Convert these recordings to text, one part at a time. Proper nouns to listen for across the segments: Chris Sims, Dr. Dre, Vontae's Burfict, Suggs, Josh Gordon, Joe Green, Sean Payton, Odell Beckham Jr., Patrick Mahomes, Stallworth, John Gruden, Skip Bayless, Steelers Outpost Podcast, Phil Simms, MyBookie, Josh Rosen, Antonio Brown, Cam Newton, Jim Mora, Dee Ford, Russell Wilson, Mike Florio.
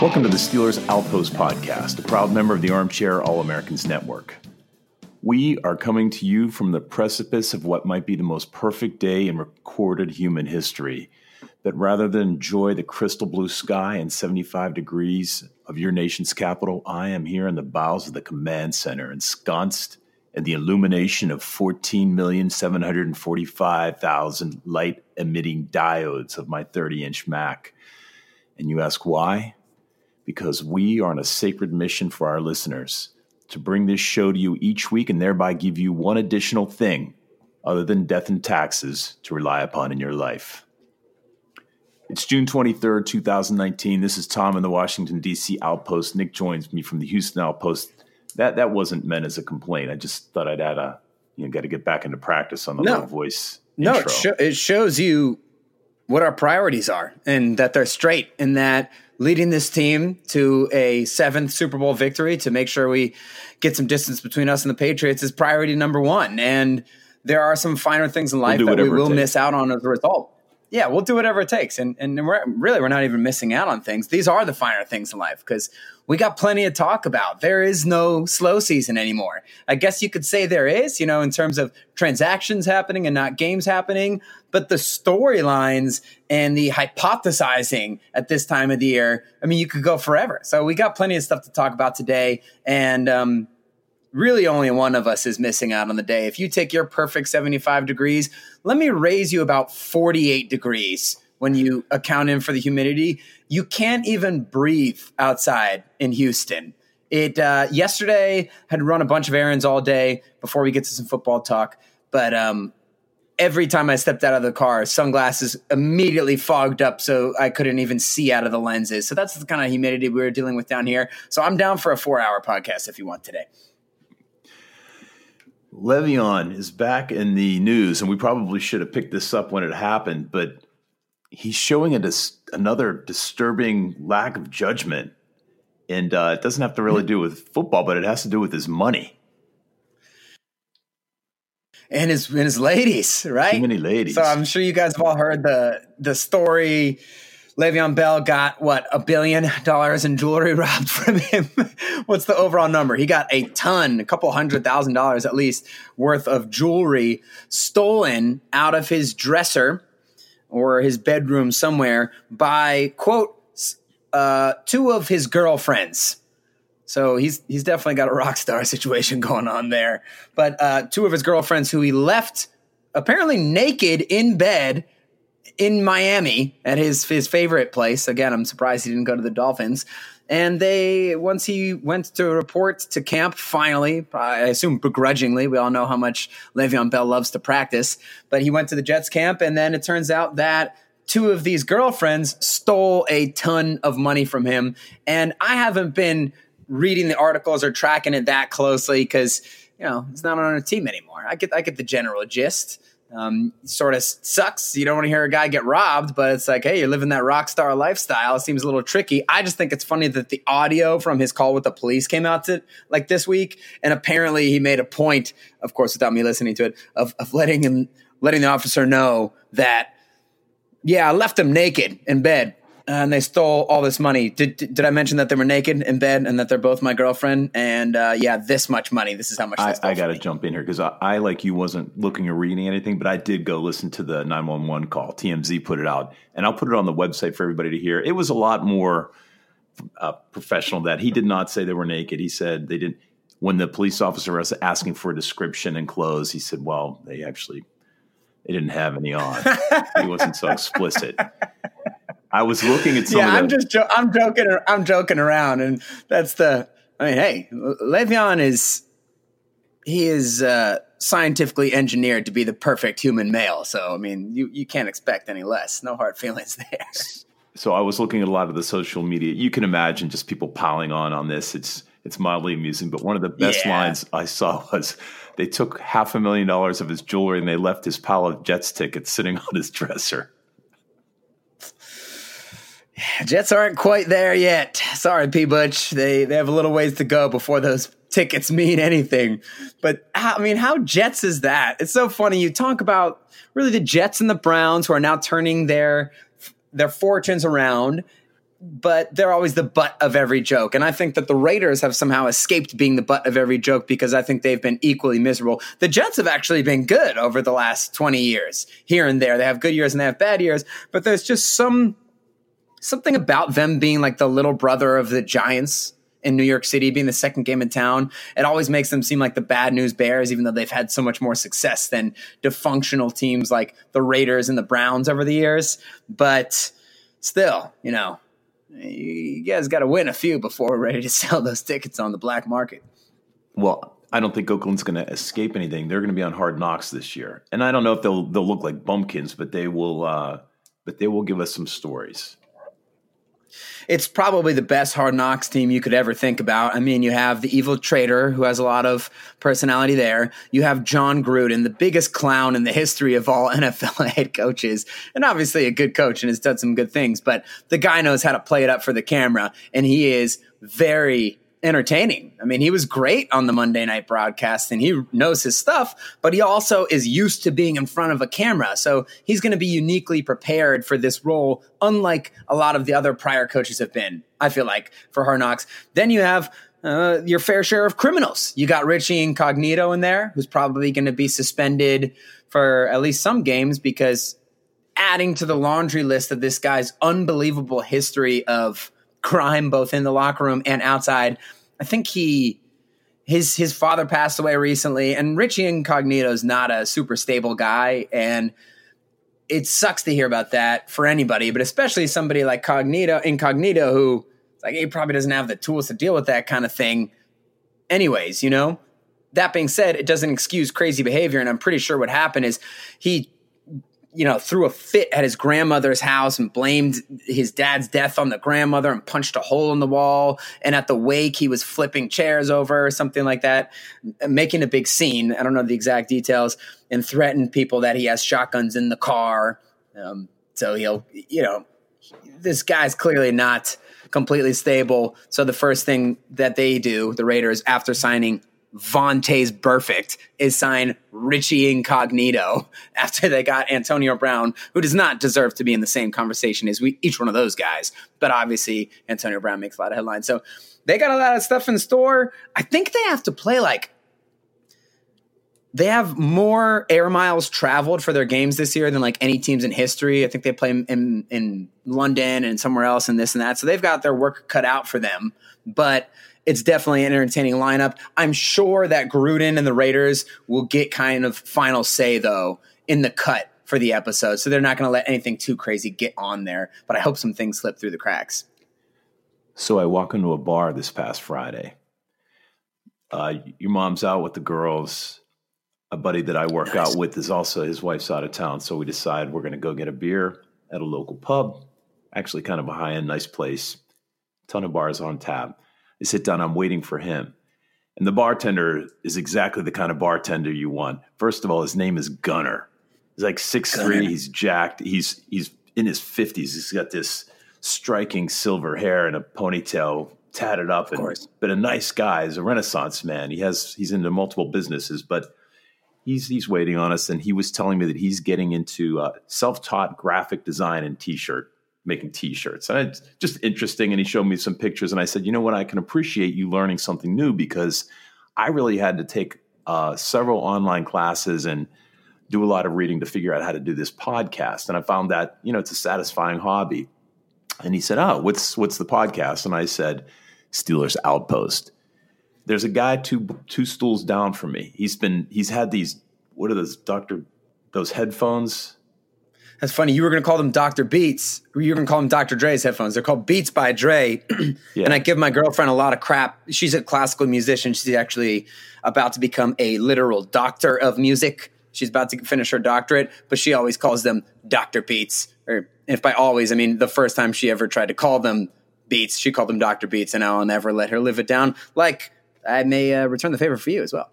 Welcome to the Steelers Outpost Podcast, a proud member of the Armchair All-Americans Network. We are coming to you from the precipice of what might be the most perfect day in recorded human history. That rather than enjoy the crystal blue sky and 75 degrees of your nation's capital, I am here in the bowels of the command center, ensconced in the illumination of 14,745,000 light-emitting diodes of my 30-inch Mac. And you ask why? Because we are on a sacred mission for our listeners to bring this show to you each week and thereby give you one additional thing other than death and taxes to rely upon in your life. It's June 23rd, 2019. This is Tom in the Washington, D.C. Outpost. Nick joins me from the Houston Outpost. That wasn't meant as a complaint. I just thought I'd add a, got to get back into practice on the low voice intro. It shows you what our priorities are and that they're straight and that leading this team to a 7th Super Bowl victory to make sure we get some distance between us and the Patriots is priority number one. And there are some finer things in life that we will miss out on as a result. Yeah, we'll do whatever it takes. And we're not even missing out on things. These are the finer things in life because we got plenty to talk about. There is no slow season anymore. I guess you could say there is, in terms of transactions happening and not games happening. But the storylines and the hypothesizing at this time of the year, you could go forever. So we got plenty of stuff to talk about today. And really only one of us is missing out on the day. If you take your perfect 75 degrees, let me raise you about 48 degrees. When you account in for the humidity, you can't even breathe outside in Houston. Yesterday had run a bunch of errands all day before we get to some football talk. But every time I stepped out of the car, sunglasses immediately fogged up so I couldn't even see out of the lenses. So that's the kind of humidity we were dealing with down here. So I'm down for a 4-hour podcast if you want today. Le'Veon is back in the news, and we probably should have picked this up when it happened, but he's showing another disturbing lack of judgment, and it doesn't have to really do with football, but it has to do with his money and his ladies, right? Too many ladies. So I'm sure you guys have all heard the story. Le'Veon Bell got $1 billion in jewelry robbed from him. What's the overall number? He got a couple $100,000 at least worth of jewelry stolen out of his dresser or his bedroom somewhere by, quote, two of his girlfriends. So he's definitely got a rock star situation going on there. But two of his girlfriends who he left apparently naked in bed in Miami at his favorite place. Again, I'm surprised he didn't go to the Dolphins. And once he went to report to camp, finally, I assume begrudgingly, we all know how much Le'Veon Bell loves to practice, but he went to the Jets camp, and then it turns out that two of these girlfriends stole a ton of money from him. And I haven't been reading the articles or tracking it that closely because, it's not on our team anymore. I get the general gist. Sort of sucks. You don't want to hear a guy get robbed, but it's like, hey, you're living that rock star lifestyle. It seems a little tricky. I just think it's funny that the audio from his call with the police came out this week, and apparently he made a point, of course, without me listening to it, of letting the officer know that, yeah, I left him naked in bed. and they stole all this money. Did I mention that they were naked in bed and that they're both my girlfriend? And yeah, this much money. This is how much. I got to jump in here because I like you wasn't looking or reading anything, but I did go listen to the 911 call. TMZ put it out, and I'll put it on the website for everybody to hear. It was a lot more professional. That he did not say they were naked. He said they didn't. When the police officer was asking for a description and clothes, he said, "Well, they didn't have any on." He wasn't so explicit. I was looking at some of them. I'm joking around, and that's the. I mean, hey, Le'Veon is scientifically engineered to be the perfect human male. So I mean, you can't expect any less. No hard feelings there. So I was looking at a lot of the social media. You can imagine just people piling on this. It's mildly amusing, but one of the best lines I saw was they took $500,000 of his jewelry and they left his pile of Jets tickets sitting on his dresser. Jets aren't quite there yet. Sorry, P. Butch. They have a little ways to go before those tickets mean anything. But, how Jets is that? It's so funny. You talk about really the Jets and the Browns who are now turning their fortunes around, but they're always the butt of every joke. And I think that the Raiders have somehow escaped being the butt of every joke because I think they've been equally miserable. The Jets have actually been good over the last 20 years here and there. They have good years and they have bad years, but there's just something about them being like the little brother of the Giants in New York City, being the second game in town. It always makes them seem like the bad news bears, even though they've had so much more success than dysfunctional teams like the Raiders and the Browns over the years. But still, you guys got to win a few before we're ready to sell those tickets on the black market. Well, I don't think Oakland's going to escape anything. They're going to be on Hard Knocks this year. And I don't know if they'll look like bumpkins, but they will give us some stories. It's probably the best Hard Knocks team you could ever think about. I mean, you have the evil traitor who has a lot of personality there. You have John Gruden, the biggest clown in the history of all NFL head coaches, and obviously a good coach and has done some good things, but the guy knows how to play it up for the camera, and he is very entertaining. I mean, he was great on the Monday night broadcast and he knows his stuff, but he also is used to being in front of a camera. So he's going to be uniquely prepared for this role, unlike a lot of the other prior coaches have been, I feel like, for Hard Knocks. Then you have your fair share of criminals. You got Richie Incognito in there, who's probably going to be suspended for at least some games because adding to the laundry list of this guy's unbelievable history of crime, both in the locker room and outside. I think his father passed away recently, and Richie Incognito is not a super stable guy, and it sucks to hear about that for anybody, but especially somebody like Incognito, who he probably doesn't have the tools to deal with that kind of thing anyways, That being said, it doesn't excuse crazy behavior, and I'm pretty sure what happened is he threw a fit at his grandmother's house and blamed his dad's death on the grandmother and punched a hole in the wall. And at the wake, he was flipping chairs over or something like that, making a big scene. I don't know the exact details, and threatened people that he has shotguns in the car. So he'll, this guy's clearly not completely stable. So the first thing that they do, the Raiders, after signing Vontae's perfect is signed Richie Incognito after they got Antonio Brown, who does not deserve to be in the same conversation as each one of those guys. But obviously, Antonio Brown makes a lot of headlines. So they got a lot of stuff in store. I think they have to play they have more air miles traveled for their games this year than any teams in history. I think they play in London and somewhere else and this and that. So they've got their work cut out for them. But it's definitely an entertaining lineup. I'm sure that Gruden and the Raiders will get kind of final say, though, in the cut for the episode. So they're not going to let anything too crazy get on there. But I hope some things slip through the cracks. So I walk into a bar this past Friday. Your mom's out with the girls. A buddy that I work out with is also, his wife's out of town. So we decide we're going to go get a beer at a local pub. Actually kind of a high-end, nice place. Ton of bars on tap. I sit down, I'm waiting for him. And the bartender is exactly the kind of bartender you want. First of all, his name is Gunner. He's 6'3", he's jacked, he's in his 50s. He's got this striking silver hair and a ponytail tatted up. But a nice guy, he's a Renaissance man. He's into multiple businesses, but he's waiting on us. And he was telling me that he's getting into self-taught graphic design and t-shirt making T-shirts. And it's just interesting. And he showed me some pictures, and I said, you know what? I can appreciate you learning something new, because I really had to take several online classes and do a lot of reading to figure out how to do this podcast. And I found that, you know, it's a satisfying hobby. And he said, oh, what's the podcast? And I said, Steelers Outpost. There's a guy two stools down from me. He's had these, what are those, those headphones? That's funny. You were going to call them Dr. Beats. You were going to call them Dr. Dre's headphones. They're called Beats by Dre. Yeah. And I give my girlfriend a lot of crap. She's a classical musician. She's actually about to become a literal doctor of music. She's about to finish her doctorate, but she always calls them Dr. Beats. Or if by always, I mean the first time she ever tried to call them Beats, she called them Dr. Beats, and I'll never let her live it down. Like, I may return the favor for you as well.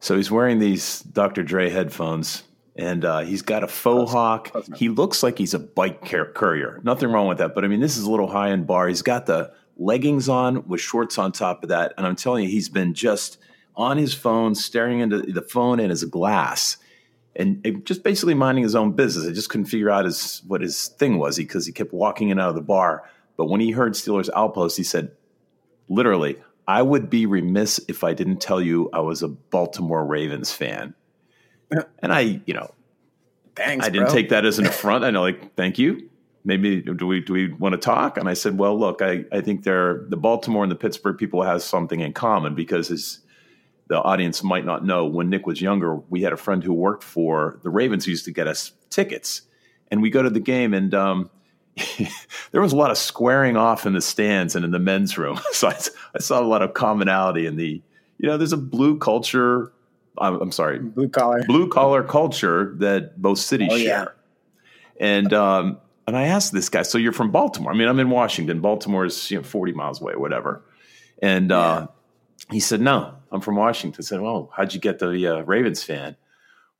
So he's wearing these Dr. Dre headphones. And he's got a faux hawk. He looks like he's a bike courier. Nothing wrong with that. But, I mean, this is a little high-end bar. He's got the leggings on with shorts on top of that. And I'm telling you, he's been just on his phone, staring into the phone and his glass. And just basically minding his own business. I just couldn't figure out what his thing was, because he kept walking in and out of the bar. But when he heard Steelers Outpost, he said, literally, I would be remiss if I didn't tell you I was a Baltimore Ravens fan. And I didn't take that as an affront. I know, like, thank you. Maybe do we want to talk? And I said, well, look, I think the Baltimore and the Pittsburgh people have something in common, because the audience might not know, when Nick was younger, we had a friend who worked for the Ravens who used to get us tickets, and we go to the game, and there was a lot of squaring off in the stands and in the men's room. So I saw a lot of commonality in the, you know, there's a blue culture. I'm sorry, blue collar culture that both cities share. Yeah. And I asked this guy, so you're from Baltimore? I mean, I'm in Washington. Baltimore is 40 miles away, whatever. And he said, no, I'm from Washington. I said, well, how'd you get the Ravens fan?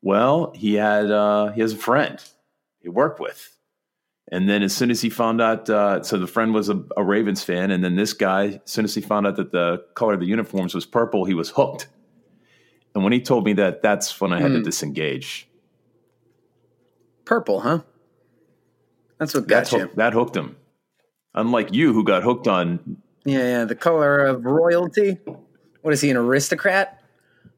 Well, he has a friend he worked with. And then as soon as he found out, so the friend was a Ravens fan. And then this guy, as soon as he found out that the color of the uniforms was purple, he was hooked. And when he told me that, that's when I had to disengage. Purple, huh? That's what got you. That hooked him. Unlike you, who got hooked on... Yeah, the color of royalty. What is he, an aristocrat?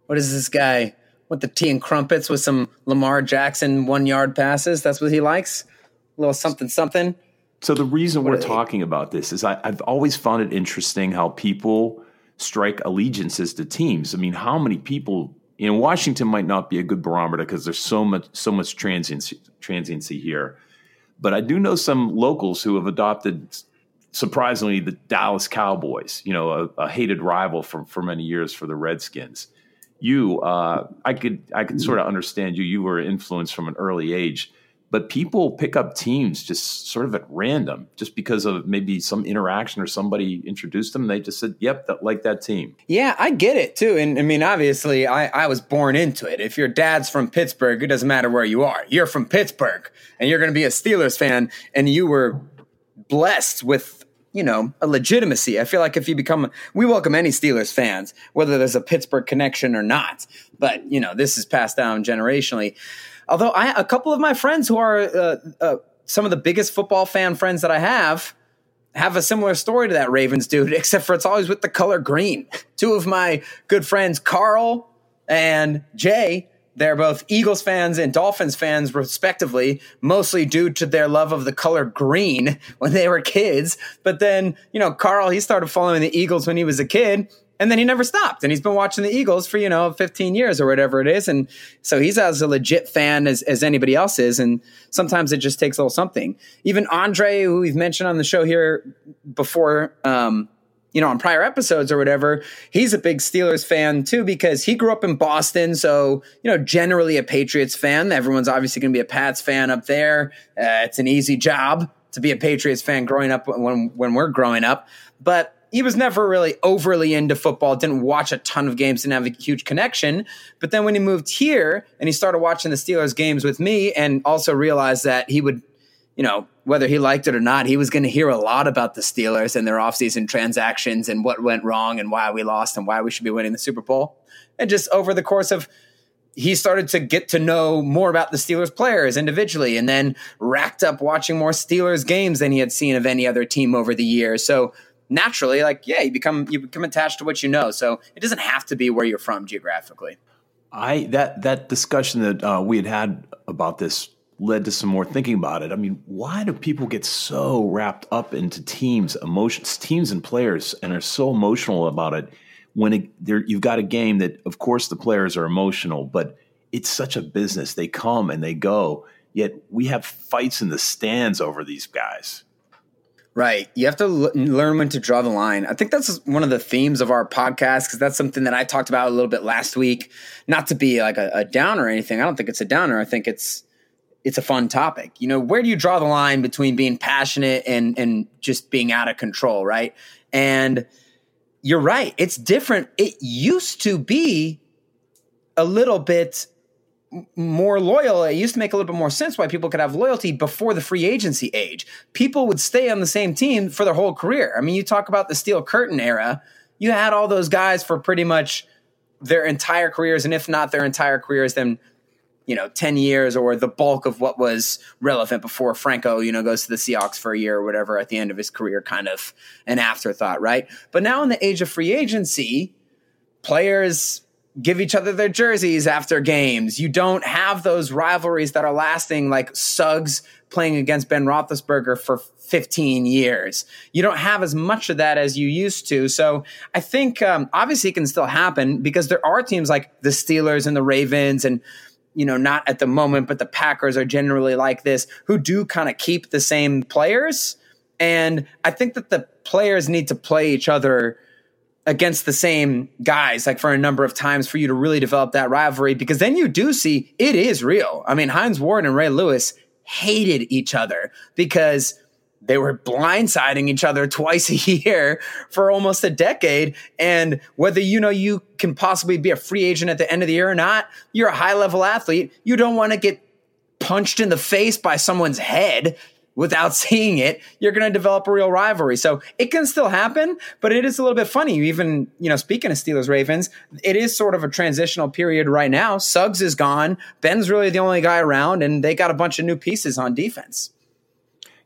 What is this guy with the tea and crumpets with some Lamar Jackson 1-yard passes? That's what he likes? A little something-something? So the reason we're talking about this is I've always found it interesting how people... strike allegiances to teams. I mean, how many people in Washington might not be a good barometer, because there's so much transiency here. But I do know some locals who have adopted, surprisingly, the Dallas Cowboys, a hated rival for many years for the Redskins. You, I could sort of understand you. You were influenced from an early age, but people pick up teams just sort of at random, just because of maybe some interaction or somebody introduced them. They just said, yep, like that team. Yeah, I get it too. And I mean, obviously I was born into it. If your dad's from Pittsburgh, it doesn't matter where you are. You're from Pittsburgh and you're going to be a Steelers fan, and you were blessed with, a legitimacy. I feel like if you we welcome any Steelers fans, whether there's a Pittsburgh connection or not, but this is passed down generationally. Although a couple of my friends who are some of the biggest football fan friends that I have a similar story to that Ravens dude, except for it's always with the color green. Two of my good friends, Carl and Jay, they're both Eagles fans and Dolphins fans, respectively, mostly due to their love of the color green when they were kids. But then, Carl, he started following the Eagles when he was a kid. And then he never stopped, and he's been watching the Eagles for, 15 years or whatever it is. And so he's as a legit fan as anybody else is. And sometimes it just takes a little something. Even Andre, who we've mentioned on the show here before, on prior episodes or whatever, he's a big Steelers fan too, because he grew up in Boston. So, generally a Patriots fan. Everyone's obviously going to be a Pats fan up there. It's an easy job to be a Patriots fan growing up when we're growing up. But he was never really overly into football, didn't watch a ton of games, didn't have a huge connection. But then when he moved here and he started watching the Steelers games with me, and also realized that he would, whether he liked it or not, he was going to hear a lot about the Steelers and their offseason transactions and what went wrong and why we lost and why we should be winning the Super Bowl. And just over the course of he started to get to know more about the Steelers players individually, and then racked up watching more Steelers games than he had seen of any other team over the years. So naturally, you become attached to what you know. So it doesn't have to be where you're from geographically. That discussion that we had about this led to some more thinking about it. I mean, why do people get so wrapped up into teams, emotions, teams and players, and are so emotional about it when you've got a game that, of course, the players are emotional, but it's such a business. They come and they go, yet we have fights in the stands over these guys. Right. You have to learn when to draw the line. I think that's one of the themes of our podcast, because that's something that I talked about a little bit last week. Not to be like a downer or anything. I don't think it's a downer. I think it's a fun topic. You know, where do you draw the line between being passionate and just being out of control, right? And you're right. It's different. It used to be a little bit more loyal. It used to make a little bit more sense why people could have loyalty before the free agency age. People would stay on the same team for their whole career. I mean, you talk about the Steel Curtain era, you had all those guys for pretty much their entire careers. And if not their entire careers, then, 10 years or the bulk of what was relevant before Franco, goes to the Seahawks for a year or whatever at the end of his career, kind of an afterthought, right? But now in the age of free agency, players give each other their jerseys after games. You don't have those rivalries that are lasting, like Suggs playing against Ben Roethlisberger for 15 years. You don't have as much of that as you used to. So I think obviously it can still happen, because there are teams like the Steelers and the Ravens and, not at the moment, but the Packers are generally like this, who do kind of keep the same players. And I think that the players need to play each other against the same guys, for a number of times, for you to really develop that rivalry, because then you do see it is real. I mean, Hines Ward and Ray Lewis hated each other because they were blindsiding each other twice a year for almost a decade. And whether, you can possibly be a free agent at the end of the year or not, you're a high level athlete. You don't want to get punched in the face by someone's head without seeing it. You're going to develop a real rivalry. So it can still happen, but it is a little bit funny. Even, speaking of Steelers Ravens, it is sort of a transitional period right now. Suggs is gone. Ben's really the only guy around, and they got a bunch of new pieces on defense.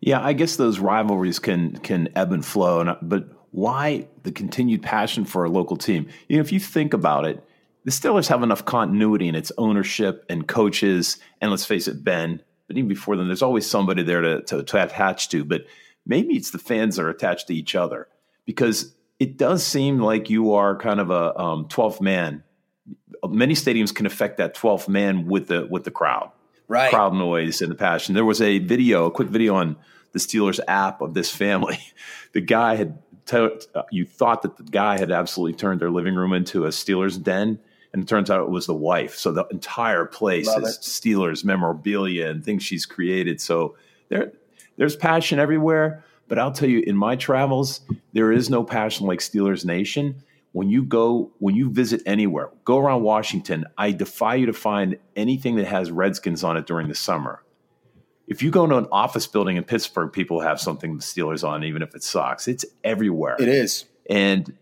Yeah, I guess those rivalries can ebb and flow, but why the continued passion for a local team? If you think about it, the Steelers have enough continuity in its ownership and coaches, and let's face it, Ben. But even before then, there's always somebody there to attach to. But maybe it's the fans that are attached to each other, because it does seem like you are kind of a 12th man. Many stadiums can affect that 12th man with the crowd, right? Crowd noise and the passion. There was a quick video on the Steelers app of this family. The guy you thought that the guy had absolutely turned their living room into a Steelers den. And it turns out it was the wife. So the entire place is Steelers memorabilia and things she's created. So there's passion everywhere. But I'll tell you, in my travels, there is no passion like Steelers Nation. When you visit anywhere, go around Washington, I defy you to find anything that has Redskins on it during the summer. If you go into an office building in Pittsburgh, people have something with Steelers on, even if it sucks. It's everywhere. It is. And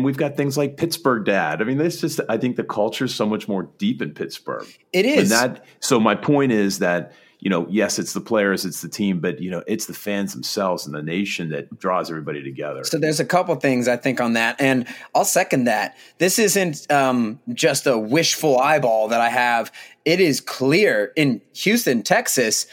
we've got things like Pittsburgh Dad. I mean, I think the culture is so much more deep in Pittsburgh. It is. So my point is that, yes, it's the players, it's the team, but, it's the fans themselves and the nation that draws everybody together. So there's a couple things I think on that, and I'll second that. This isn't just a wishful eyeball that I have. It is clear in Houston, Texas,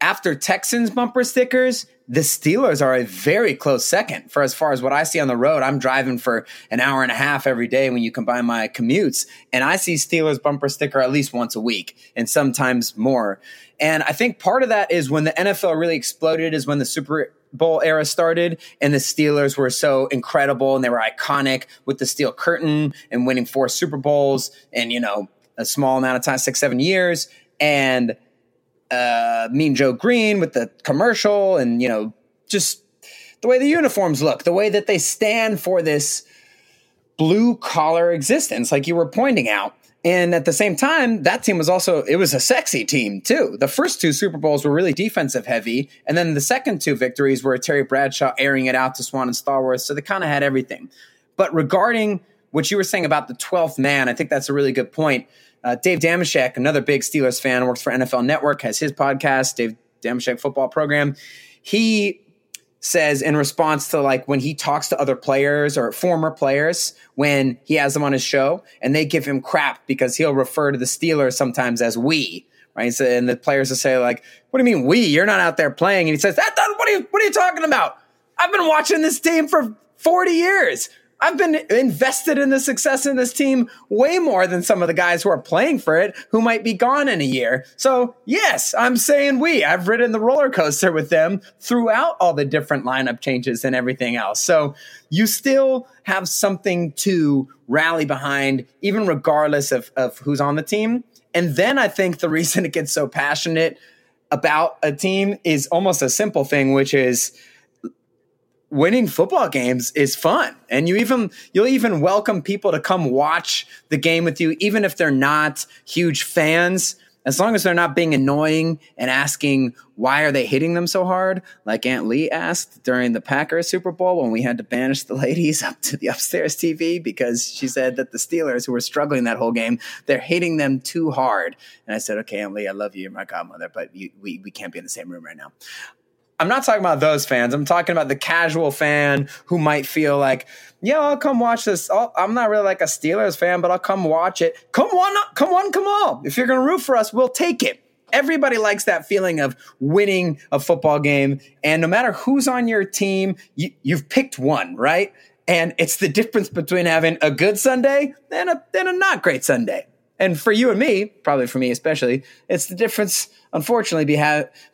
after Texans bumper stickers, the Steelers are a very close second for as far as what I see on the road. I'm driving for an hour and a half every day when you combine my commutes, and I see Steelers bumper sticker at least once a week and sometimes more. And I think part of that is when the NFL really exploded is when the Super Bowl era started, and the Steelers were so incredible and they were iconic with the Steel Curtain and winning 4 Super Bowls in, a small amount of time, 6-7 years. And Mean Joe Green with the commercial and, just the way the uniforms look, the way that they stand for this blue collar existence, like you were pointing out. And at the same time, that team was it was a sexy team too. The first 2 Super Bowls were really defensive heavy. And then the second 2 victories were Terry Bradshaw airing it out to Swan and Stallworth. So they kind of had everything. But regarding what you were saying about the 12th man, I think that's a really good point. Dave Damashek, another big Steelers fan, works for NFL Network, has his podcast, Dave Damashek Football Program. He says in response to like when he talks to other players or former players, when he has them on his show and they give him crap because he'll refer to the Steelers sometimes as we, right? So, and the players will say like, what do you mean we? You're not out there playing. And he says, what are you talking about? I've been watching this team for 40 years. I've been invested in the success in this team way more than some of the guys who are playing for it who might be gone in a year. So, yes, I'm saying we. I've ridden the roller coaster with them throughout all the different lineup changes and everything else. So you still have something to rally behind, even regardless of who's on the team. And then I think the reason it gets so passionate about a team is almost a simple thing, which is winning football games is fun. And you'll even welcome people to come watch the game with you, even if they're not huge fans, as long as they're not being annoying and asking, why are they hitting them so hard? Like Aunt Lee asked during the Packers Super Bowl when we had to banish the ladies up to the upstairs TV because she said that the Steelers, who were struggling that whole game, they're hitting them too hard. And I said, okay, Aunt Lee, I love you. You're my godmother, but we can't be in the same room right now. I'm not talking about those fans. I'm talking about the casual fan who might feel like, yeah, I'll come watch this. I'm not really like a Steelers fan, but I'll come watch it. Come on. If you're going to root for us, we'll take it. Everybody likes that feeling of winning a football game. And no matter who's on your team, you've picked one, right? And it's the difference between having a good Sunday and a not great Sunday. And for you and me, probably for me especially, it's the difference, unfortunately,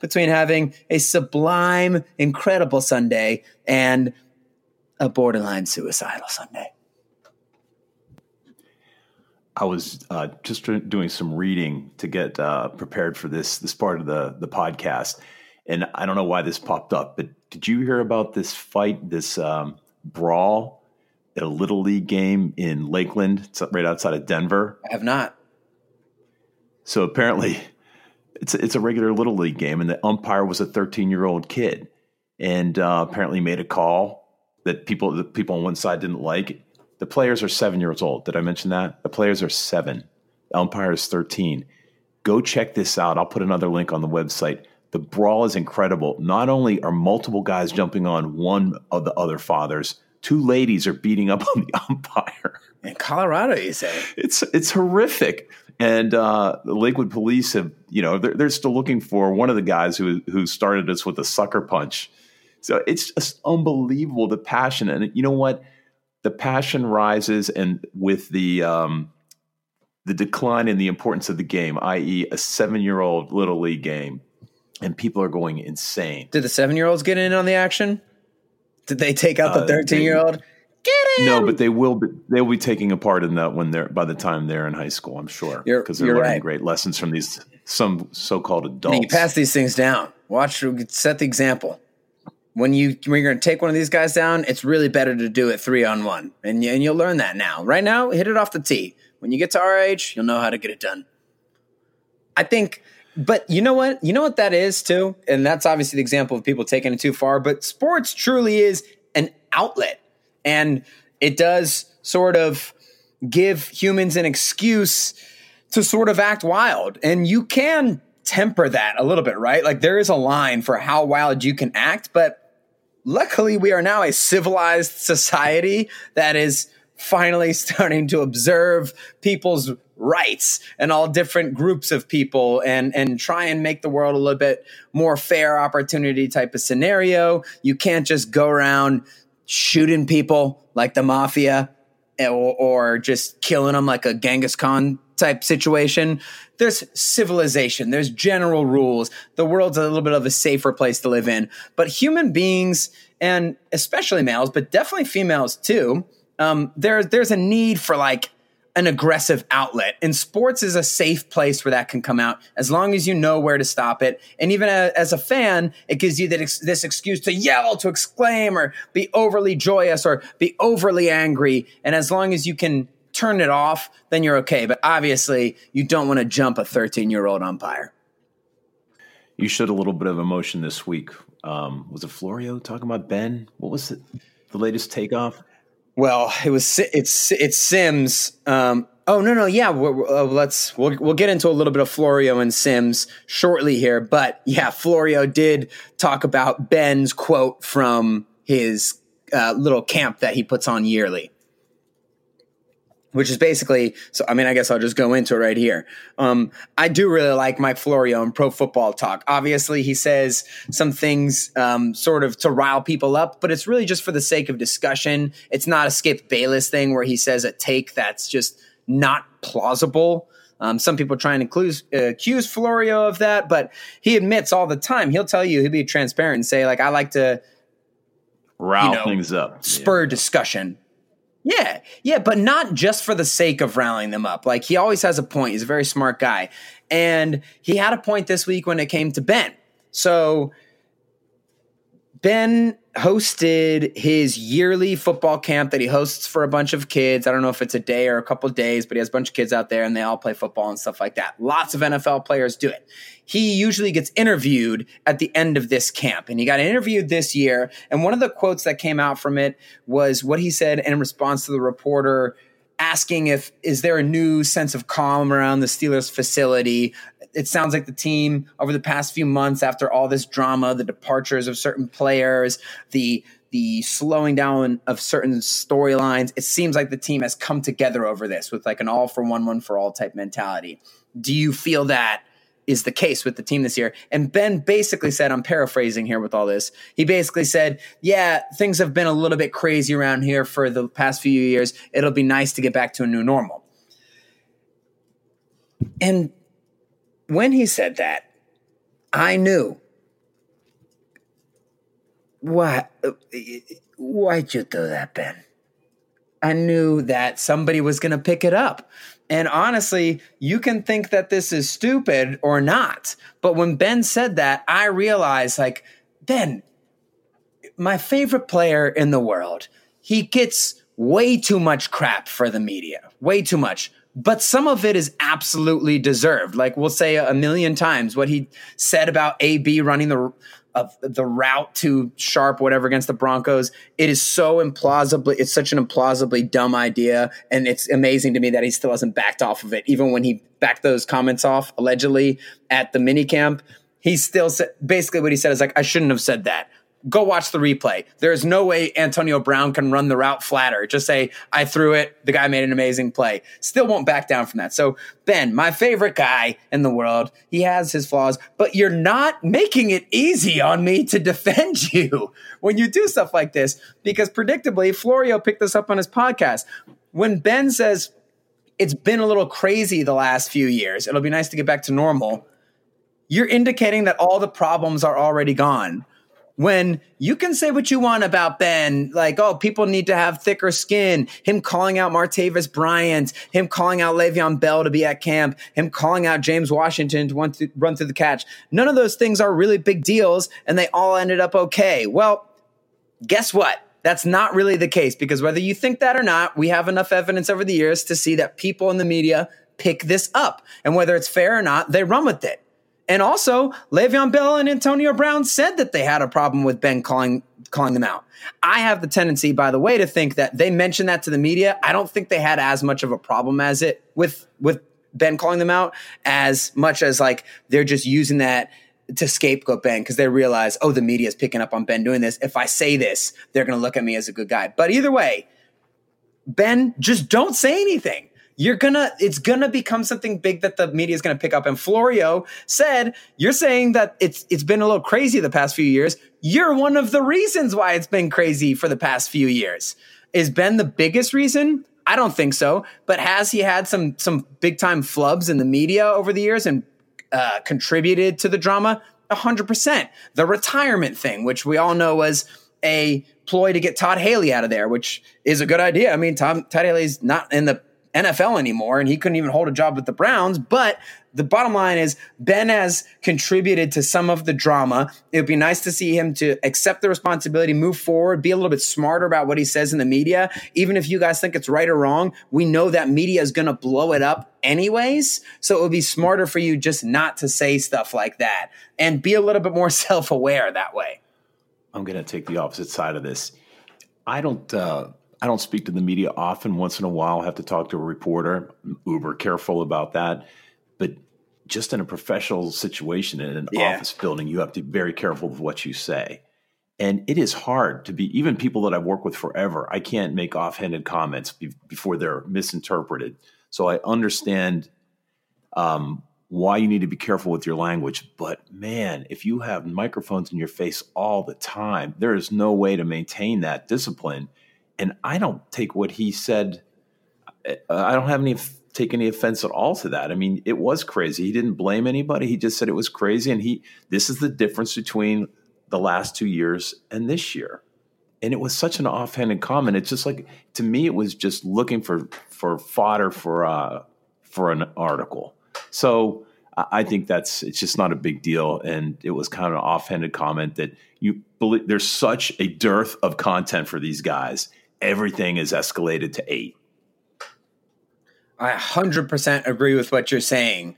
between having a sublime, incredible Sunday and a borderline suicidal Sunday. I was just doing some reading to get prepared for this part of the podcast, and I don't know why this popped up, but did you hear about this fight, this brawl at a Little League game in Lakeland? It's right outside of Denver. I have not. So apparently it's a regular Little League game, and the umpire was a 13-year-old kid, and apparently made a call that the people on one side didn't like. The players are 7 years old. Did I mention that? The players are 7. The umpire is 13. Go check this out. I'll put another link on the website. The brawl is incredible. Not only are multiple guys jumping on one of the other fathers, 2 ladies are beating up on the umpire. In Colorado, you say? It's horrific. And the Lakewood police have, they're still looking for one of the guys who started us with a sucker punch. So it's just unbelievable, the passion. And you know what? The passion rises, and with the decline in the importance of the game, i.e. a 7-year-old Little League game, and people are going insane. Did the 7-year-olds get in on the action? Did they take out the 13-year-old? Get him! No, but they'll be taking a part in that by the time they're in high school, I'm sure, because they're learning great lessons from some so-called adults. And you pass these things down. Set the example. When you're going to take one of these guys down, it's really better to do it 3-on-1, and you'll learn that now. Right now, hit it off the tee. When you get to our age, you'll know how to get it done. I think. But you know what? You know what that is, too? And that's obviously the example of people taking it too far. But sports truly is an outlet. And it does sort of give humans an excuse to sort of act wild. And you can temper that a little bit, right? Like there is a line for how wild you can act. But luckily, we are now a civilized society that is finally starting to observe people's rights and all different groups of people and try and make the world a little bit more fair opportunity type of scenario. You can't just go around shooting people like the mafia or just killing them like a Genghis Khan type situation. There's civilization. There's general rules. The world's a little bit of a safer place to live in. But human beings, and especially males, but definitely females too, there's a need for like an aggressive outlet, and sports is a safe place where that can come out as long as you know where to stop it. And even as a fan, it gives you that this excuse to yell, to exclaim, or be overly joyous or be overly angry. And as long as you can turn it off, then you're okay. But obviously you don't want to jump a 13-year-old umpire. You showed a little bit of emotion this week. Was it Florio talking about Ben? What was the latest takeoff? Well, it's Sims. We'll get into a little bit of Florio and Sims shortly here, but yeah, Florio did talk about Ben's quote from his little camp that he puts on yearly, which is basically, so I mean, I guess I'll just go into it right here. I do really like Mike Florio and Pro Football Talk. Obviously, he says some things sort of to rile people up, but it's really just for the sake of discussion. It's not a Skip Bayless thing where he says a take that's just not plausible. Some people try and accuse Florio of that, but he admits all the time. He'll tell you, he'll be transparent and say, like, I like to rile things up, spur discussion. Yeah, but not just for the sake of riling them up. Like, he always has a point. He's a very smart guy. And he had a point this week when it came to Ben. So Ben hosted his yearly football camp that he hosts for a bunch of kids. I don't know if it's a day or a couple of days, but he has a bunch of kids out there, and they all play football and stuff like that. Lots of NFL players do it. He usually gets interviewed at the end of this camp, and he got interviewed this year. And one of the quotes that came out from it was what he said in response to the reporter asking if, is there a new sense of calm around the Steelers facility? It sounds like the team over the past few months, after all this drama, the departures of certain players, the slowing down of certain storylines, it seems like the team has come together over this with like an all for one for all type mentality. Do you feel that is the case with the team this year? And Ben basically said, I'm paraphrasing here with all this, he basically said, yeah, things have been a little bit crazy around here for the past few years. It'll be nice to get back to a new normal. And when he said that, I knew. Why'd you do that, Ben? I knew that somebody was going to pick it up. And honestly, you can think that this is stupid or not. But when Ben said that, I realized, like, Ben, my favorite player in the world, he gets way too much crap for the media, way too much. But some of it is absolutely deserved. Like, we'll say a million times what he said about AB running the route to Sharp, whatever, against the Broncos. It is so implausibly, it's such an implausibly dumb idea. And it's amazing to me that he still hasn't backed off of it. Even when he backed those comments off, allegedly, at the minicamp, he still said, basically what he said is like, I shouldn't have said that. Go watch the replay. There is no way Antonio Brown can run the route flatter. Just say, I threw it. The guy made an amazing play. Still won't back down from that. So Ben, my favorite guy in the world, he has his flaws, but you're not making it easy on me to defend you when you do stuff like this, because predictably, Florio picked this up on his podcast. When Ben says, it's been a little crazy the last few years, it'll be nice to get back to normal, you're indicating that all the problems are already gone. When you can say what you want about Ben, like, oh, people need to have thicker skin, him calling out Martavis Bryant, him calling out Le'Veon Bell to be at camp, him calling out James Washington to run through the catch. None of those things are really big deals, and they all ended up okay. Well, guess what? That's not really the case, because whether you think that or not, we have enough evidence over the years to see that people in the media pick this up. And whether it's fair or not, they run with it. And also, Le'Veon Bell and Antonio Brown said that they had a problem with Ben calling them out. I have the tendency, by the way, to think that they mentioned that to the media. I don't think they had as much of a problem as it with Ben calling them out, as much as like they're just using that to scapegoat Ben because they realize, oh, the media is picking up on Ben doing this. If I say this, they're going to look at me as a good guy. But either way, Ben, just don't say anything. It's gonna become something big that the media is gonna pick up. And Florio said, you're saying that it's been a little crazy the past few years. You're one of the reasons why it's been crazy for the past few years. Is Ben the biggest reason? I don't think so. But has he had some big time flubs in the media over the years and contributed to the drama? 100%. The retirement thing, which we all know was a ploy to get Todd Haley out of there, which is a good idea. I mean, Todd Haley's not in the NFL anymore, and he couldn't even hold a job with the Browns. But the bottom line is Ben has contributed to some of the drama. It would be nice to see him to accept the responsibility, move forward, be a little bit smarter about what he says in the media. Even if you guys think it's right or wrong, we know that media is going to blow it up anyways. So it would be smarter for you just not to say stuff like that and be a little bit more self-aware that way. I'm going to take the opposite side of this. I don't I don't speak to the media often. Once in a while, I have to talk to a reporter. I'm uber careful about that. But just in a professional situation, in an office building, you have to be very careful with what you say. And it is hard to be, even people that I've worked with forever, I can't make offhanded comments before they're misinterpreted. So I understand why you need to be careful with your language. But man, if you have microphones in your face all the time, there is no way to maintain that discipline. And I don't take what he said. I don't have any take any offense at all to that. I mean, it was crazy. He didn't blame anybody. He just said it was crazy. And this is the difference between the last 2 years and this year. And it was such an offhanded comment. It's just like, to me, it was just looking for fodder for an article. So I think it's just not a big deal. And it was kind of an offhanded comment that there's such a dearth of content for these guys. Everything is escalated to 8. I 100% agree with what you're saying.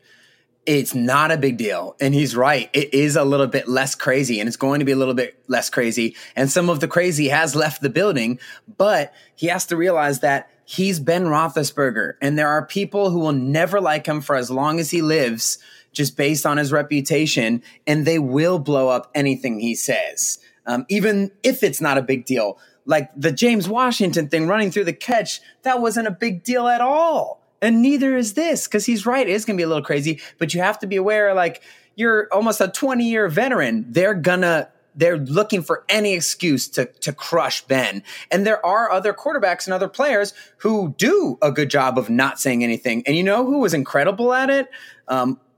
It's not a big deal. And he's right. It is a little bit less crazy, and it's going to be a little bit less crazy. And some of the crazy has left the building, but he has to realize that he's Ben Roethlisberger. And there are people who will never like him for as long as he lives, just based on his reputation, and they will blow up anything he says, even if it's not a big deal. Like the James Washington thing running through the catch, that wasn't a big deal at all. And neither is this, because he's right. It is going to be a little crazy, but you have to be aware, like, you're almost a 20-year veteran. They're looking for any excuse to crush Ben. And there are other quarterbacks and other players who do a good job of not saying anything. And you know who was incredible at it?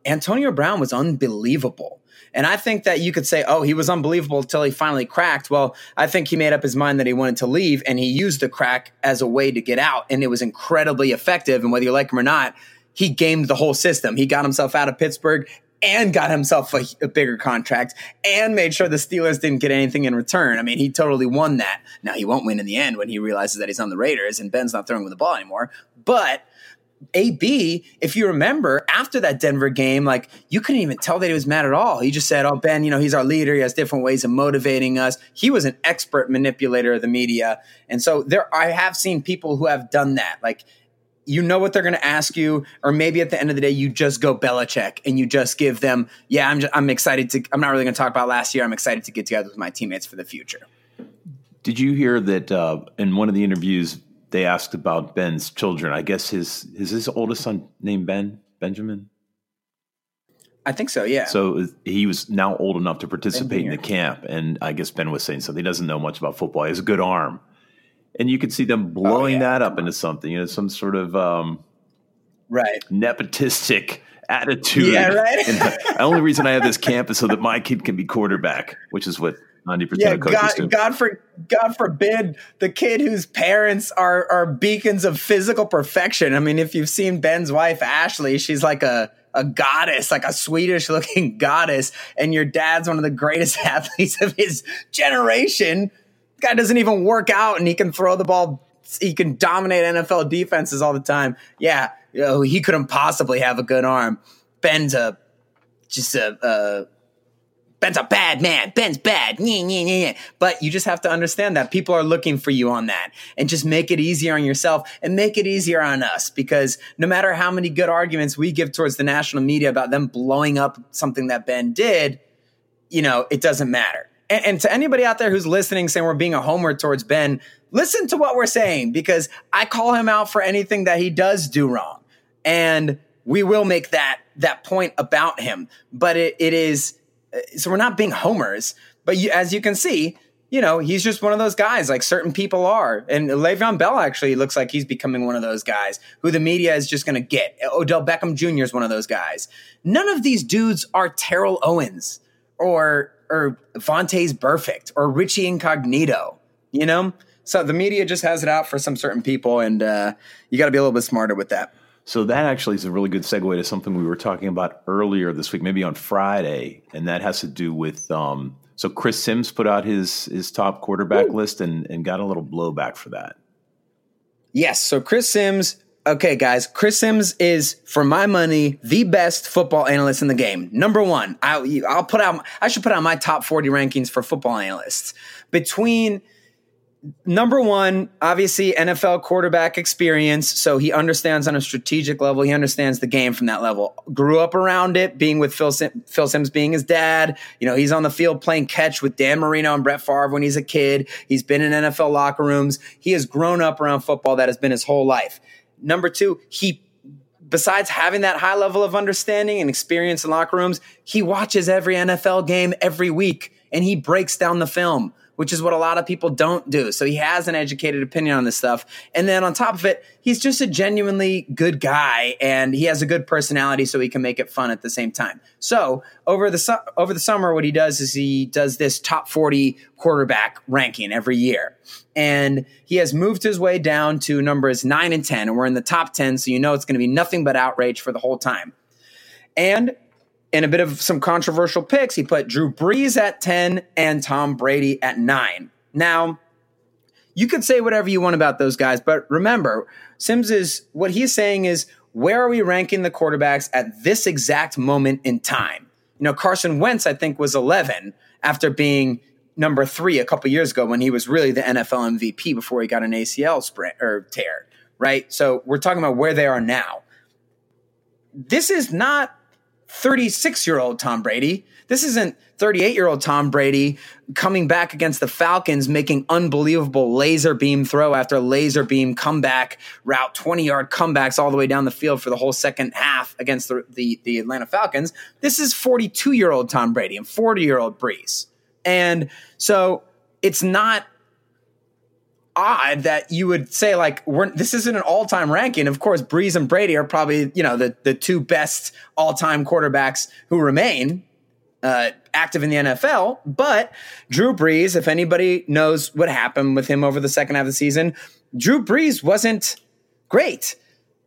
Antonio Brown was unbelievable. And I think that you could say, oh, he was unbelievable until he finally cracked. Well, I think he made up his mind that he wanted to leave, and he used the crack as a way to get out. And it was incredibly effective. And whether you like him or not, he gamed the whole system. He got himself out of Pittsburgh and got himself a bigger contract and made sure the Steelers didn't get anything in return. I mean, he totally won that. Now, he won't win in the end when he realizes that he's on the Raiders and Ben's not throwing with the ball anymore. But AB, if you remember, after that Denver game, like, you couldn't even tell that he was mad at all. He just said, oh, Ben, you know, he's our leader. He has different ways of motivating us. He was an expert manipulator of the media. And so I have seen people who have done that. Like, you know what they're going to ask you, or maybe at the end of the day, you just go Belichick and you just give them, yeah, I'm excited to, I'm not really going to talk about last year. I'm excited to get together with my teammates for the future. Did you hear that in one of the interviews, they asked about Ben's children? I guess his oldest son named Benjamin. I think so. Yeah. So he was now old enough to participate in the camp. And I guess Ben was saying something. He doesn't know much about football. He has a good arm, and you could see them blowing that up into something, you know, some sort of, nepotistic attitude. Yeah. Right. And the only reason I have this camp is so that my kid can be quarterback, which is what 90% of coaches do. God forbid the kid whose parents are beacons of physical perfection. I mean, if you've seen Ben's wife, Ashley, she's like a goddess, like a Swedish-looking goddess, and your dad's one of the greatest athletes of his generation. The guy doesn't even work out, and he can throw the ball. He can dominate NFL defenses all the time. Yeah, you know, he couldn't possibly have a good arm. Ben's Ben's a bad man. Ben's bad. But you just have to understand that people are looking for you on that, and just make it easier on yourself and make it easier on us, because no matter how many good arguments we give towards the national media about them blowing up something that Ben did, you know, it doesn't matter. And to anybody out there who's listening saying we're being a homer towards Ben, listen to what we're saying, because I call him out for anything that he does do wrong. And we will make that point about him. But it is... So we're not being homers, but as you can see, you know, he's just one of those guys, like certain people are. And Le'Veon Bell actually looks like he's becoming one of those guys who the media is just going to get. Odell Beckham Jr. is one of those guys. None of these dudes are Terrell Owens or Vontae's Burfict or Richie Incognito, you know? So the media just has it out for some certain people, and you got to be a little bit smarter with that. So that actually is a really good segue to something we were talking about earlier this week, maybe on Friday, and that has to do with so Chris Sims put out his top quarterback list and got a little blowback for that. Yes, so Chris Sims, okay, guys, Chris Sims is, for my money, the best football analyst in the game. Number one, I should put out my top 40 rankings for football analysts. Between number one, obviously NFL quarterback experience. So he understands on a strategic level. He understands the game from that level. Grew up around it, being with Phil Simms being his dad. You know, he's on the field playing catch with Dan Marino and Brett Favre when he's a kid. He's been in NFL locker rooms. He has grown up around football. That has been his whole life. Number two, he, besides having that high level of understanding and experience in locker rooms, he watches every NFL game every week and he breaks down the film, which is what a lot of people don't do. So he has an educated opinion on this stuff. And then on top of it, he's just a genuinely good guy and he has a good personality so he can make it fun at the same time. So over the summer, what he does is he does this top 40 quarterback ranking every year. And he has moved his way down to numbers 9 and 10, and we're in the top 10. So you know it's going to be nothing but outrage for the whole time. And in a bit of some controversial picks, he put Drew Brees at 10 and Tom Brady at 9. Now, you could say whatever you want about those guys, but remember, Sims is, what he's saying is, where are we ranking the quarterbacks at this exact moment in time? You know, Carson Wentz, I think, was 11 after being number 3 a couple years ago when he was really the NFL MVP before he got an ACL sprain or tear, right? So we're talking about where they are now. This is not 36-year-old Tom Brady. This isn't 38-year-old Tom Brady coming back against the Falcons, making unbelievable laser beam throw after laser beam comeback route, 20-yard comebacks all the way down the field for the whole second half against the Atlanta Falcons. This is 42-year-old Tom Brady and 40-year-old Brees. And so it's not odd that you would say, like, this isn't an all-time ranking. Of course, Brees and Brady are probably, you know, the two best all-time quarterbacks who remain active in the NFL. But Drew Brees, if anybody knows what happened with him over the second half of the season, Drew Brees wasn't great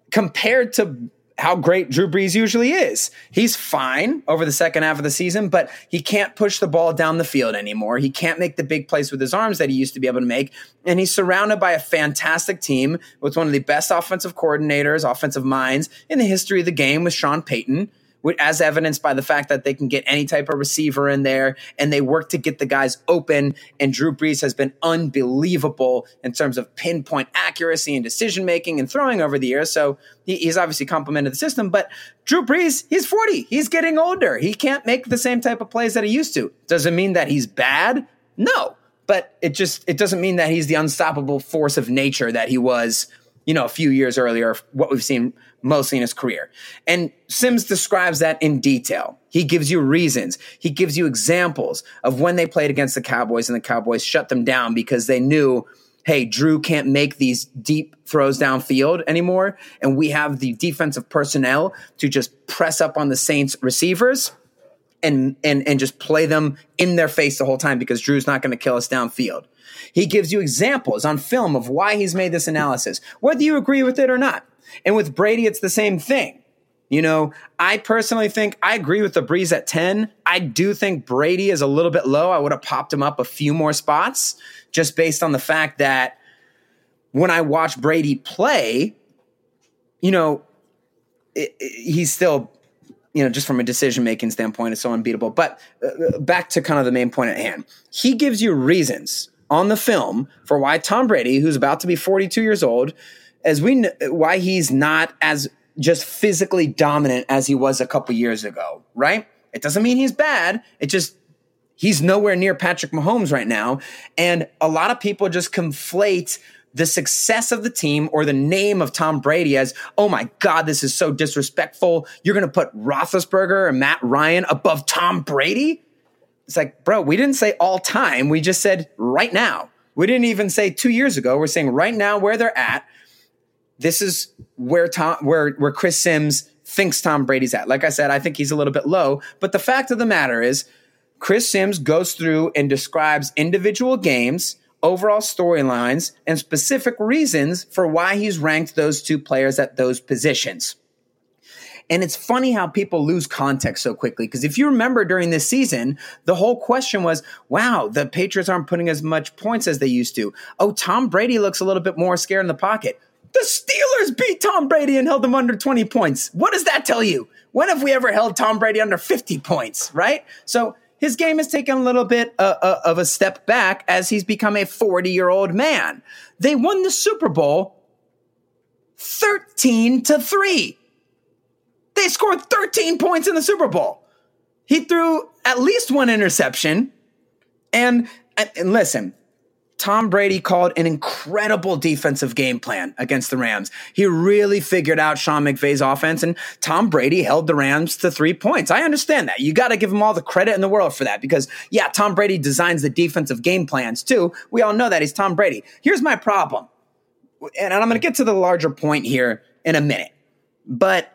compared to how great Drew Brees usually is. He's fine over the second half of the season, but he can't push the ball down the field anymore. He can't make the big plays with his arms that he used to be able to make. And he's surrounded by a fantastic team with one of the best offensive coordinators, offensive minds in the history of the game with Sean Payton, as evidenced by the fact that they can get any type of receiver in there and they work to get the guys open. And Drew Brees has been unbelievable in terms of pinpoint accuracy and decision-making and throwing over the years. So he's obviously complemented the system, but Drew Brees, he's 40. He's getting older. He can't make the same type of plays that he used to. Does it mean that he's bad? No, but it doesn't mean that he's the unstoppable force of nature that he was, you know, a few years earlier, what we've seen mostly in his career. And Sims describes that in detail. He gives you reasons. He gives you examples of when they played against the Cowboys and the Cowboys shut them down because they knew, hey, Drew can't make these deep throws downfield anymore, and we have the defensive personnel to just press up on the Saints receivers and just play them in their face the whole time because Drew's not going to kill us downfield. He gives you examples on film of why he's made this analysis, whether you agree with it or not. And with Brady, it's the same thing. You know, I personally think I agree with the Brees at 10. I do think Brady is a little bit low. I would have popped him up a few more spots just based on the fact that when I watch Brady play, you know, he's still, you know, just from a decision-making standpoint, it's so unbeatable. But back to kind of the main point at hand. He gives you reasons on the film for why Tom Brady, who's about to be 42 years old, why he's not as just physically dominant as he was a couple years ago, right? It doesn't mean he's bad. It just, he's nowhere near Patrick Mahomes right now. And a lot of people just conflate the success of the team or the name of Tom Brady as, oh my God, this is so disrespectful. You're going to put Roethlisberger and Matt Ryan above Tom Brady? It's like, bro, we didn't say all time. We just said right now. We didn't even say 2 years ago. We're saying right now where they're at. This is where Chris Sims thinks Tom Brady's at. Like I said, I think he's a little bit low. But the fact of the matter is Chris Sims goes through and describes individual games, overall storylines, and specific reasons for why he's ranked those two players at those positions. And it's funny how people lose context so quickly. Because if you remember during this season, the whole question was, wow, the Patriots aren't putting as much points as they used to. Oh, Tom Brady looks a little bit more scared in the pocket. The Steelers beat Tom Brady and held them under 20 points. What does that tell you? When have we ever held Tom Brady under 50 points, right? So his game has taken a little bit of a step back as he's become a 40-year-old man. They won the Super Bowl 13-3. They scored 13 points in the Super Bowl. He threw at least one interception. And listen, Tom Brady called an incredible defensive game plan against the Rams. He really figured out Sean McVay's offense, and Tom Brady held the Rams to 3 points. I understand that. You got to give him all the credit in the world for that because, yeah, Tom Brady designs the defensive game plans too. We all know that. He's Tom Brady. Here's my problem, and I'm going to get to the larger point here in a minute, but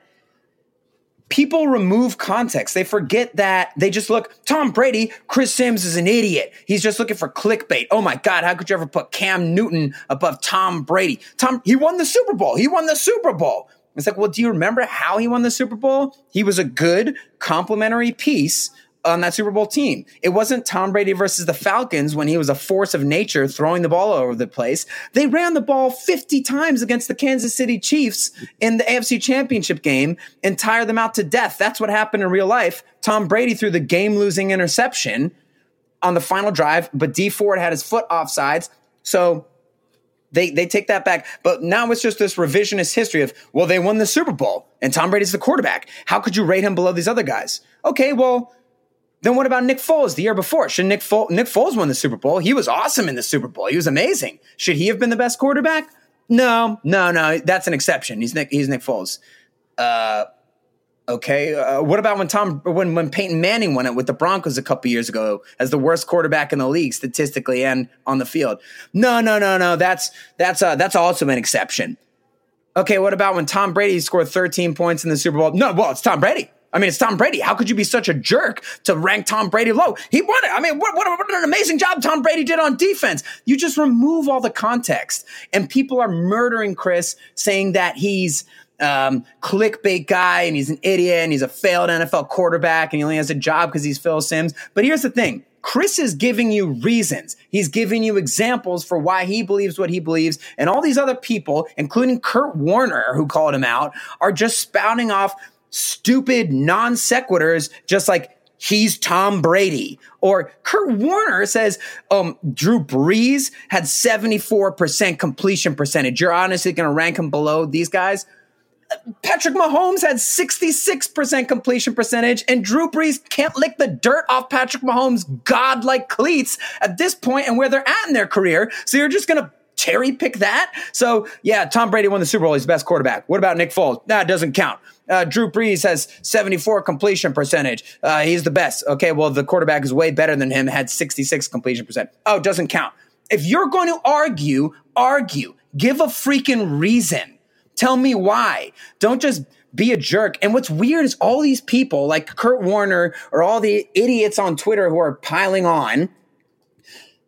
people remove context. They forget that. They just look, Tom Brady, Chris Sims is an idiot. He's just looking for clickbait. Oh my God, how could you ever put Cam Newton above Tom Brady? He won the Super Bowl. He won the Super Bowl. It's like, well, do you remember how he won the Super Bowl? He was a good complimentary piece on that Super Bowl team. It wasn't Tom Brady versus the Falcons when he was a force of nature throwing the ball all over the place. They ran the ball 50 times against the Kansas City Chiefs in the AFC Championship game and tired them out to death. That's what happened in real life. Tom Brady threw the game-losing interception on the final drive, but Dee Ford had his foot offsides. So they take that back. But now it's just this revisionist history of, well, they won the Super Bowl and Tom Brady's the quarterback. How could you rate him below these other guys? Okay, well, then what about Nick Foles the year before? Should Nick Foles won the Super Bowl? He was awesome in the Super Bowl. He was amazing. Should he have been the best quarterback? No. That's an exception. He's Nick Foles. Okay. What about when Peyton Manning won it with the Broncos a couple years ago as the worst quarterback in the league statistically and on the field? No. That's also an exception. Okay. What about when Tom Brady scored 13 points in the Super Bowl? No. Well, it's Tom Brady. I mean, it's Tom Brady. How could you be such a jerk to rank Tom Brady low? He won it. I mean, what an amazing job Tom Brady did on defense. You just remove all the context. And people are murdering Chris, saying that he's clickbait guy and he's an idiot and he's a failed NFL quarterback and he only has a job because he's Phil Simms. But here's the thing. Chris is giving you reasons. He's giving you examples for why he believes what he believes. And all these other people, including Kurt Warner, who called him out, are just spouting off stupid non sequiturs, just like he's Tom Brady. Or Kurt Warner says, Drew Brees had 74% completion percentage. You're honestly going to rank him below these guys? Patrick Mahomes had 66% completion percentage, and Drew Brees can't lick the dirt off Patrick Mahomes' godlike cleats at this point and where they're at in their career. So you're just going to cherry pick that? So yeah, Tom Brady won the Super Bowl. He's the best quarterback. What about Nick Foles? That doesn't count. Drew Brees has 74 completion percentage. He's the best. Okay, well, the quarterback is way better than him, had 66 completion percent. Oh, doesn't count. If you're going to argue. Give a freaking reason. Tell me why. Don't just be a jerk. And what's weird is all these people like Kurt Warner or all the idiots on Twitter who are piling on,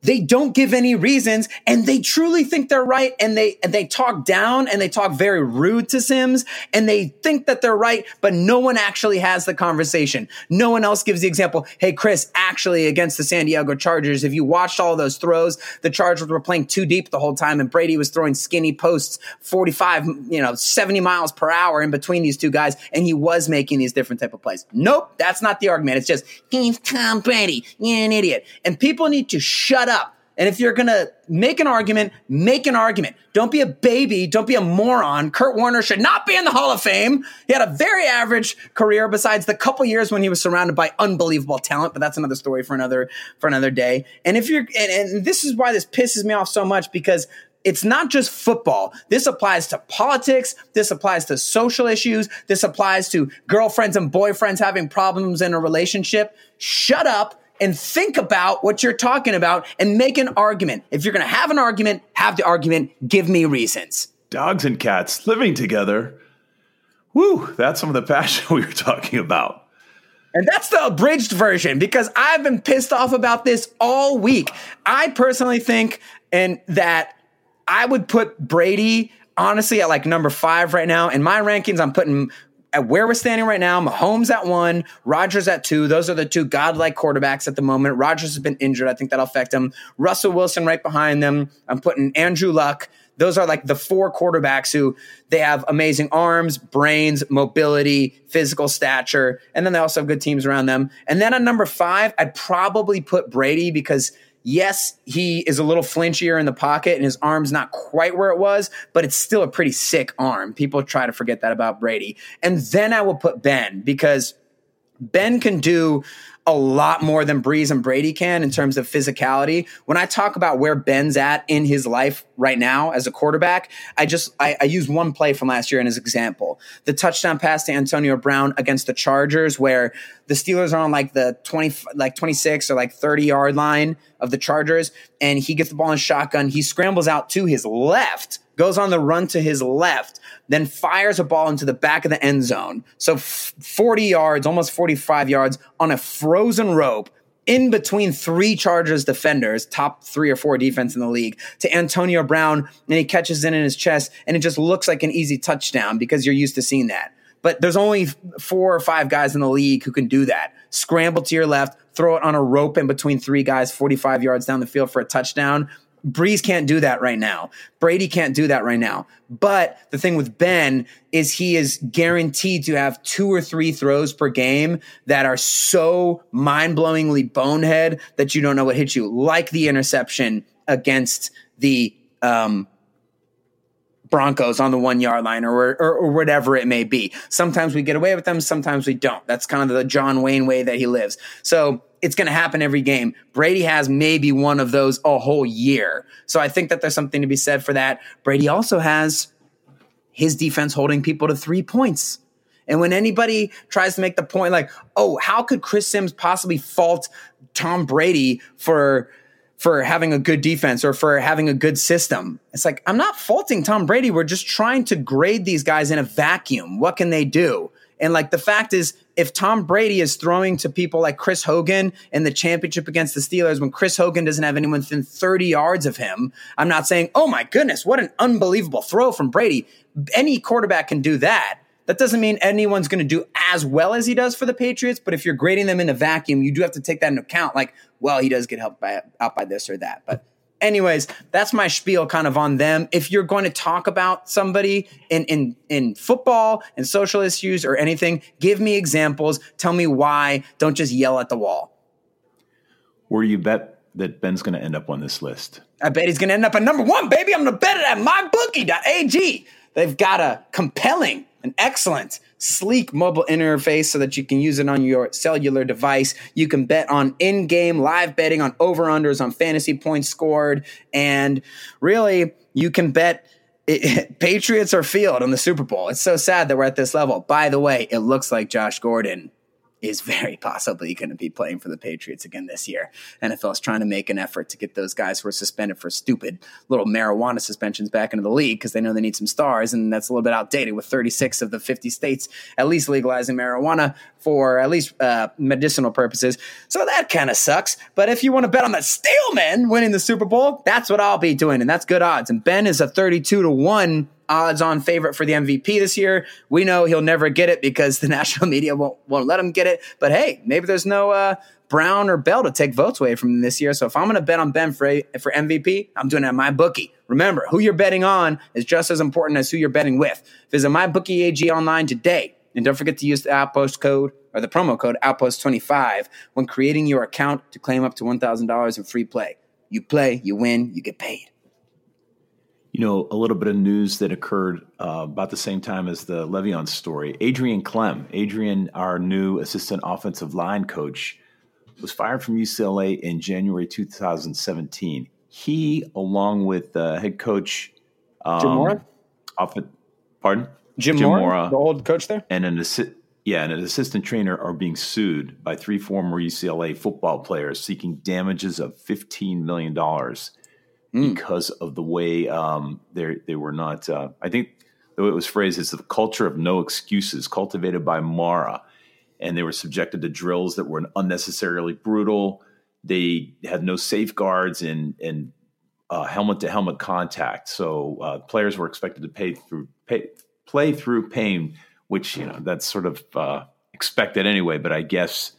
they don't give any reasons, and they truly think they're right, and they talk down, and they talk very rude to Sims, and they think that they're right, but no one actually has the conversation. No one else gives the example. Hey, Chris, actually, against the San Diego Chargers, if you watched all those throws, the Chargers were playing too deep the whole time, and Brady was throwing skinny posts 70 miles per hour in between these two guys, and he was making these different type of plays. Nope, that's not the argument. It's just, he's Tom Brady. You're an idiot. And people need to shut up. And if you're going to make an argument, make an argument. Don't be a baby. Don't be a moron. Kurt Warner should not be in the Hall of Fame. He had a very average career besides the couple years when he was surrounded by unbelievable talent, but that's another story for another day. And if you're, and this is why this pisses me off so much, because it's not just football. This applies to politics. This applies to social issues. This applies to girlfriends and boyfriends having problems in a relationship. Shut up and think about what you're talking about and make an argument. If you're going to have an argument, have the argument. Give me reasons. Dogs and cats living together. Woo, that's some of the passion we were talking about. And that's the abridged version because I've been pissed off about this all week. I personally think that I would put Brady, honestly, at like number 5 right now. In my rankings, I'm putting at where we're standing right now, Mahomes at 1, Rodgers at 2. Those are the two godlike quarterbacks at the moment. Rodgers has been injured. I think that'll affect him. Russell Wilson right behind them. I'm putting Andrew Luck. Those are like the four quarterbacks who they have amazing arms, brains, mobility, physical stature, and then they also have good teams around them. And then at number five, I'd probably put Brady because yes, he is a little flinchier in the pocket and his arm's not quite where it was, but it's still a pretty sick arm. People try to forget that about Brady. And then I will put Ben because Ben can do a lot more than Brees and Brady can in terms of physicality. When I talk about where Ben's at in his life right now as a quarterback, I use one play from last year as an example. The touchdown pass to Antonio Brown against the Chargers where the Steelers are on like the 26 or like 30-yard line of the Chargers, and he gets the ball in shotgun. He scrambles out to his left, goes on the run to his left, then fires a ball into the back of the end zone. So 40 yards, almost 45 yards on a frozen rope in between three Chargers defenders, top three or four defense in the league, to Antonio Brown, and he catches it in his chest, and it just looks like an easy touchdown because you're used to seeing that. But there's only four or five guys in the league who can do that. Scramble to your left, throw it on a rope in between three guys 45 yards down the field for a touchdown. Brees can't do that right now. Brady can't do that right now. But the thing with Ben is he is guaranteed to have two or three throws per game that are so mind-blowingly bonehead that you don't know what hit you, like the interception against the Broncos on the 1-yard line or whatever it may be. Sometimes we get away with them. Sometimes we don't. That's kind of the John Wayne way that he lives. So it's going to happen every game. Brady has maybe one of those a whole year. So I think that there's something to be said for that. Brady also has his defense holding people to 3 points. And when anybody tries to make the point like, oh, how could Chris Sims possibly fault Tom Brady for having a good defense or for having a good system? It's like, I'm not faulting Tom Brady. We're just trying to grade these guys in a vacuum. What can they do? And like the fact is, if Tom Brady is throwing to people like Chris Hogan in the championship against the Steelers when Chris Hogan doesn't have anyone within 30 yards of him, I'm not saying, oh my goodness, what an unbelievable throw from Brady. Any quarterback can do that. That doesn't mean anyone's going to do as well as he does for the Patriots, but if you're grading them in a vacuum, you do have to take that into account. Like, well, he does get helped out by this or that. But anyways, that's my spiel kind of on them. If you're going to talk about somebody in football and social issues or anything, give me examples. Tell me why. Don't just yell at the wall. Where do you bet that Ben's going to end up on this list? I bet he's going to end up at number one, baby. I'm going to bet it at mybookie.ag. They've got a compelling, an excellent, sleek mobile interface so that you can use it on your cellular device. You can bet on in-game live betting, on over-unders, on fantasy points scored. And really, you can bet Patriots or field on the Super Bowl. It's so sad that we're at this level. By the way, it looks like Josh Gordon is very possibly going to be playing for the Patriots again this year. NFL is trying to make an effort to get those guys who are suspended for stupid little marijuana suspensions back into the league because they know they need some stars, and that's a little bit outdated with 36 of the 50 states at least legalizing marijuana for at least medicinal purposes. So that kind of sucks. But if you want to bet on the Steelmen winning the Super Bowl, that's what I'll be doing, and that's good odds. And Ben is a 32-1 odds-on favorite for the MVP this year. We know he'll never get it because the national media won't let him get it. But hey, maybe there's no Brown or Bell to take votes away from this year. So if I'm going to bet on Ben for MVP, I'm doing it at MyBookie. Remember, who you're betting on is just as important as who you're betting with. Visit MyBookie AG online today. And don't forget to use the Outpost code or the promo code Outpost25 when creating your account to claim up to $1,000 in free play. You play, you win, you get paid. You know, a little bit of news that occurred about the same time as the Le'Veon story. Adrian Clem, our new assistant offensive line coach, was fired from UCLA in January 2017. He, along with head coach Jim Mora, Jim Mora, the old coach there, and an assistant trainer, are being sued by three former UCLA football players seeking damages of $15 million. Because of the way they were not I think the way it was phrased is the culture of no excuses cultivated by Mara, and they were subjected to drills that were unnecessarily brutal. They had no safeguards and helmet to helmet contact. So players were expected to play through pain, which, you know, that's sort of expected anyway, but I guess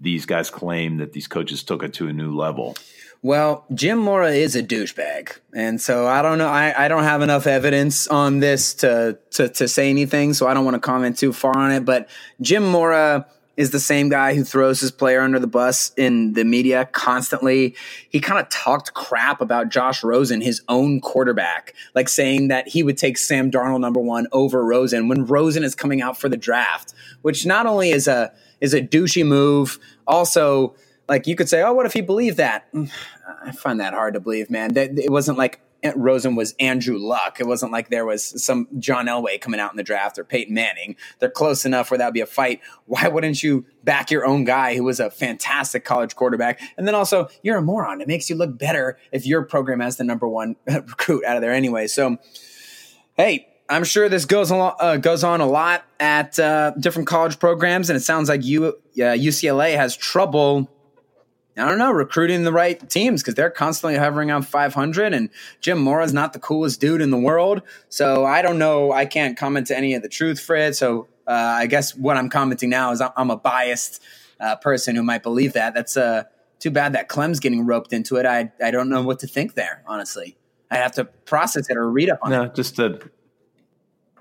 these guys claim that these coaches took it to a new level? Well, Jim Mora is a douchebag. And so I don't know. I don't have enough evidence on this to say anything. So I don't want to comment too far on it. But Jim Mora is the same guy who throws his player under the bus in the media constantly. He kind of talked crap about Josh Rosen, his own quarterback, like saying that he would take Sam Darnold #1 over Rosen when Rosen is coming out for the draft, which not only is a douchey move, also, like, you could say, oh, what if he believed that? I find that hard to believe, man. It wasn't like Rosen was Andrew Luck. It wasn't like there was some John Elway coming out in the draft or Peyton Manning. They're close enough where that would be a fight. Why wouldn't you back your own guy who was a fantastic college quarterback? And then also, you're a moron. It makes you look better if your program has the #1 recruit out of there anyway. So, hey, I'm sure this goes on a lot at different college programs, and it sounds like UCLA has trouble, I don't know, recruiting the right teams because they're constantly hovering on 500, and Jim Mora's not the coolest dude in the world. So I don't know. I can't comment to any of the truth, Fred. So I guess what I'm commenting now is I'm a biased person who might believe that. That's too bad that Clem's getting roped into it. I don't know what to think there, honestly. I have to process it or read up on it. No,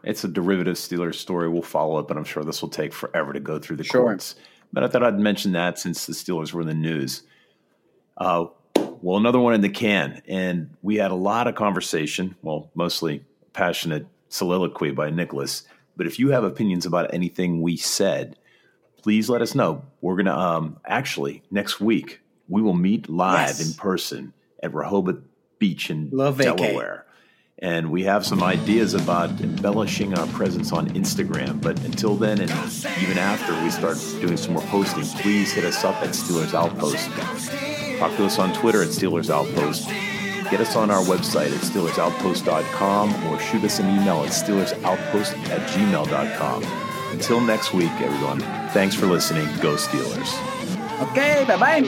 it's a derivative Steelers story. We'll follow up, and I'm sure this will take forever to go through the courts. But I thought I'd mention that since the Steelers were in the news. Well, another one in the can. And we had a lot of conversation, well, mostly passionate soliloquy by Nicholas. But if you have opinions about anything we said, please let us know. We're going to actually next week, we will meet live in person at Rehoboth Beach in Delaware. And we have some ideas about embellishing our presence on Instagram. But until then, and even after we start doing some more posting, please hit us up at Steelers Outpost. Talk to us on Twitter at Steelers Outpost. Get us on our website at SteelersOutpost.com or shoot us an email at SteelersOutpost@gmail.com. Until next week, everyone, thanks for listening. Go Steelers. Okay, bye-bye.